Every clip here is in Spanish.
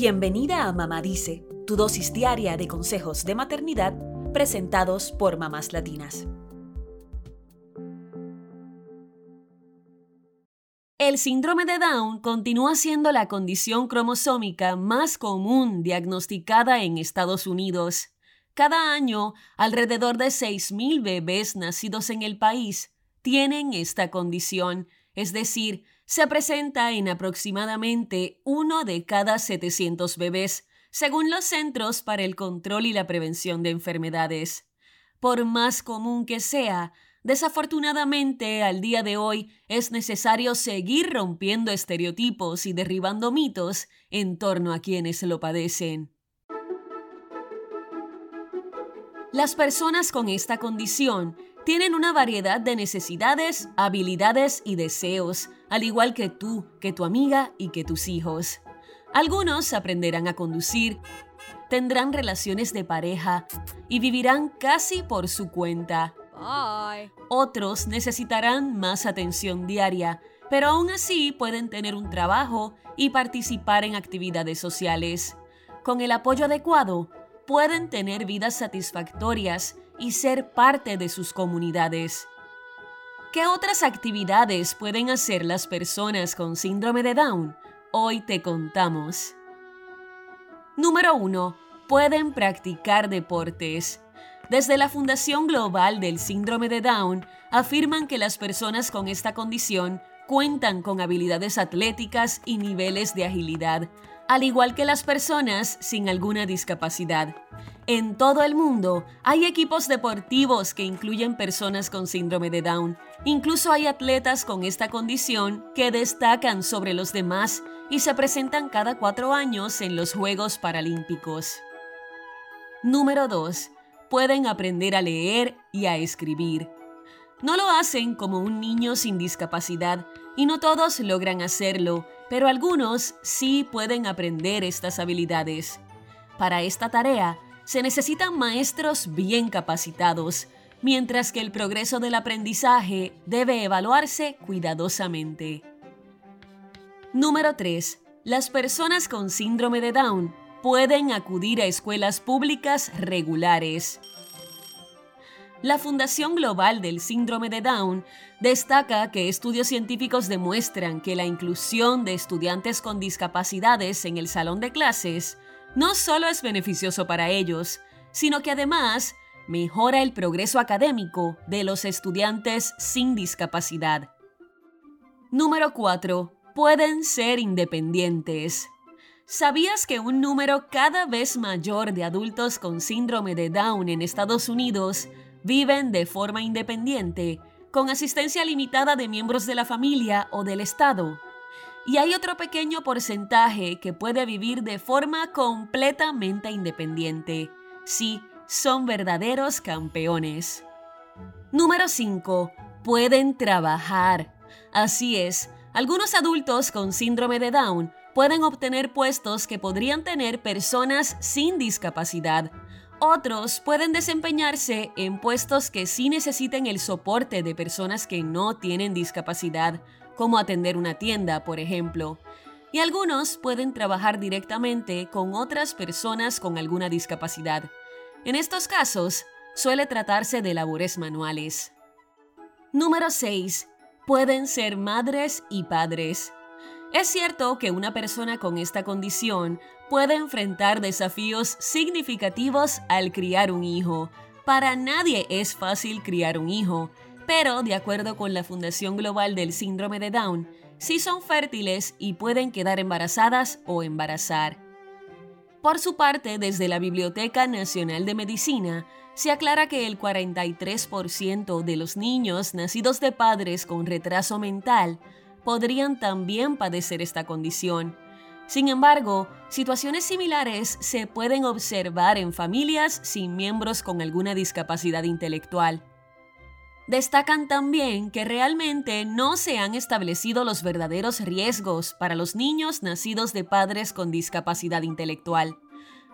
Bienvenida a Mamá Dice, tu dosis diaria de consejos de maternidad presentados por Mamás Latinas. El síndrome de Down continúa siendo la condición cromosómica más común diagnosticada en Estados Unidos. Cada año, alrededor de 6.000 bebés nacidos en el país tienen esta condición, es decir, se presenta en aproximadamente uno de cada 700 bebés, según los Centros para el Control y la Prevención de Enfermedades. Por más común que sea, desafortunadamente, al día de hoy es necesario seguir rompiendo estereotipos y derribando mitos en torno a quienes lo padecen. Las personas con esta condición tienen una variedad de necesidades, habilidades y deseos, al igual que tú, que tu amiga y que tus hijos. Algunos aprenderán a conducir, tendrán relaciones de pareja y vivirán casi por su cuenta. Bye. Otros necesitarán más atención diaria, pero aún así pueden tener un trabajo y participar en actividades sociales. Con el apoyo adecuado, pueden tener vidas satisfactorias y ser parte de sus comunidades. ¿Qué otras actividades pueden hacer las personas con síndrome de Down? Hoy te contamos. Número 1. Pueden practicar deportes. Desde la Fundación Global del Síndrome de Down afirman que las personas con esta condición cuentan con habilidades atléticas y niveles de agilidad, al igual que las personas sin alguna discapacidad. En todo el mundo hay equipos deportivos que incluyen personas con síndrome de Down. Incluso hay atletas con esta condición que destacan sobre los demás y se presentan cada 4 años en los Juegos Paralímpicos. Número 2. Pueden aprender a leer y a escribir. No lo hacen como un niño sin discapacidad y no todos logran hacerlo, pero algunos sí pueden aprender estas habilidades. Para esta tarea, se necesitan maestros bien capacitados, mientras que el progreso del aprendizaje debe evaluarse cuidadosamente. Número 3. Las personas con síndrome de Down pueden acudir a escuelas públicas regulares. La Fundación Global del Síndrome de Down destaca que estudios científicos demuestran que la inclusión de estudiantes con discapacidades en el salón de clases no solo es beneficioso para ellos, sino que además mejora el progreso académico de los estudiantes sin discapacidad. Número 4. Pueden ser independientes. ¿Sabías que un número cada vez mayor de adultos con síndrome de Down en Estados Unidos viven de forma independiente, con asistencia limitada de miembros de la familia o del Estado? Y hay otro pequeño porcentaje que puede vivir de forma completamente independiente. Sí, son verdaderos campeones. Número 5. Pueden trabajar. Así es, algunos adultos con síndrome de Down pueden obtener puestos que podrían tener personas sin discapacidad. Otros pueden desempeñarse en puestos que sí necesiten el soporte de personas que no tienen discapacidad, como atender una tienda, por ejemplo. Y algunos pueden trabajar directamente con otras personas con alguna discapacidad. En estos casos, suele tratarse de labores manuales. Número 6. Pueden ser madres y padres. Es cierto que una persona con esta condición puede enfrentar desafíos significativos al criar un hijo. Para nadie es fácil criar un hijo. Pero, de acuerdo con la Fundación Global del Síndrome de Down, sí son fértiles y pueden quedar embarazadas o embarazar. Por su parte, desde la Biblioteca Nacional de Medicina, se aclara que el 43% de los niños nacidos de padres con retraso mental podrían también padecer esta condición. Sin embargo, situaciones similares se pueden observar en familias sin miembros con alguna discapacidad intelectual. Destacan también que realmente no se han establecido los verdaderos riesgos para los niños nacidos de padres con discapacidad intelectual.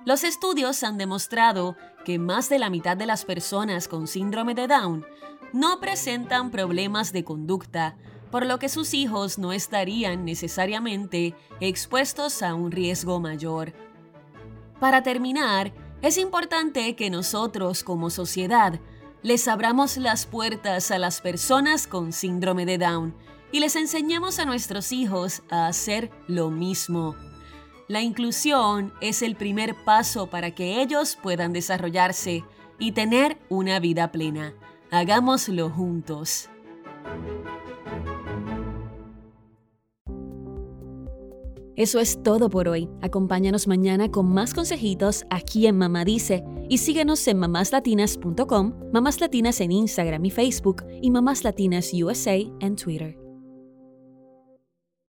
Los estudios han demostrado que más de la mitad de las personas con síndrome de Down no presentan problemas de conducta, por lo que sus hijos no estarían necesariamente expuestos a un riesgo mayor. Para terminar, es importante que nosotros como sociedad les abramos las puertas a las personas con síndrome de Down y les enseñemos a nuestros hijos a hacer lo mismo. La inclusión es el primer paso para que ellos puedan desarrollarse y tener una vida plena. Hagámoslo juntos. Eso es todo por hoy. Acompáñanos mañana con más consejitos aquí en Mamá Dice y síguenos en mamáslatinas.com, Mamás Latinas en Instagram y Facebook y Mamás Latinas USA en Twitter.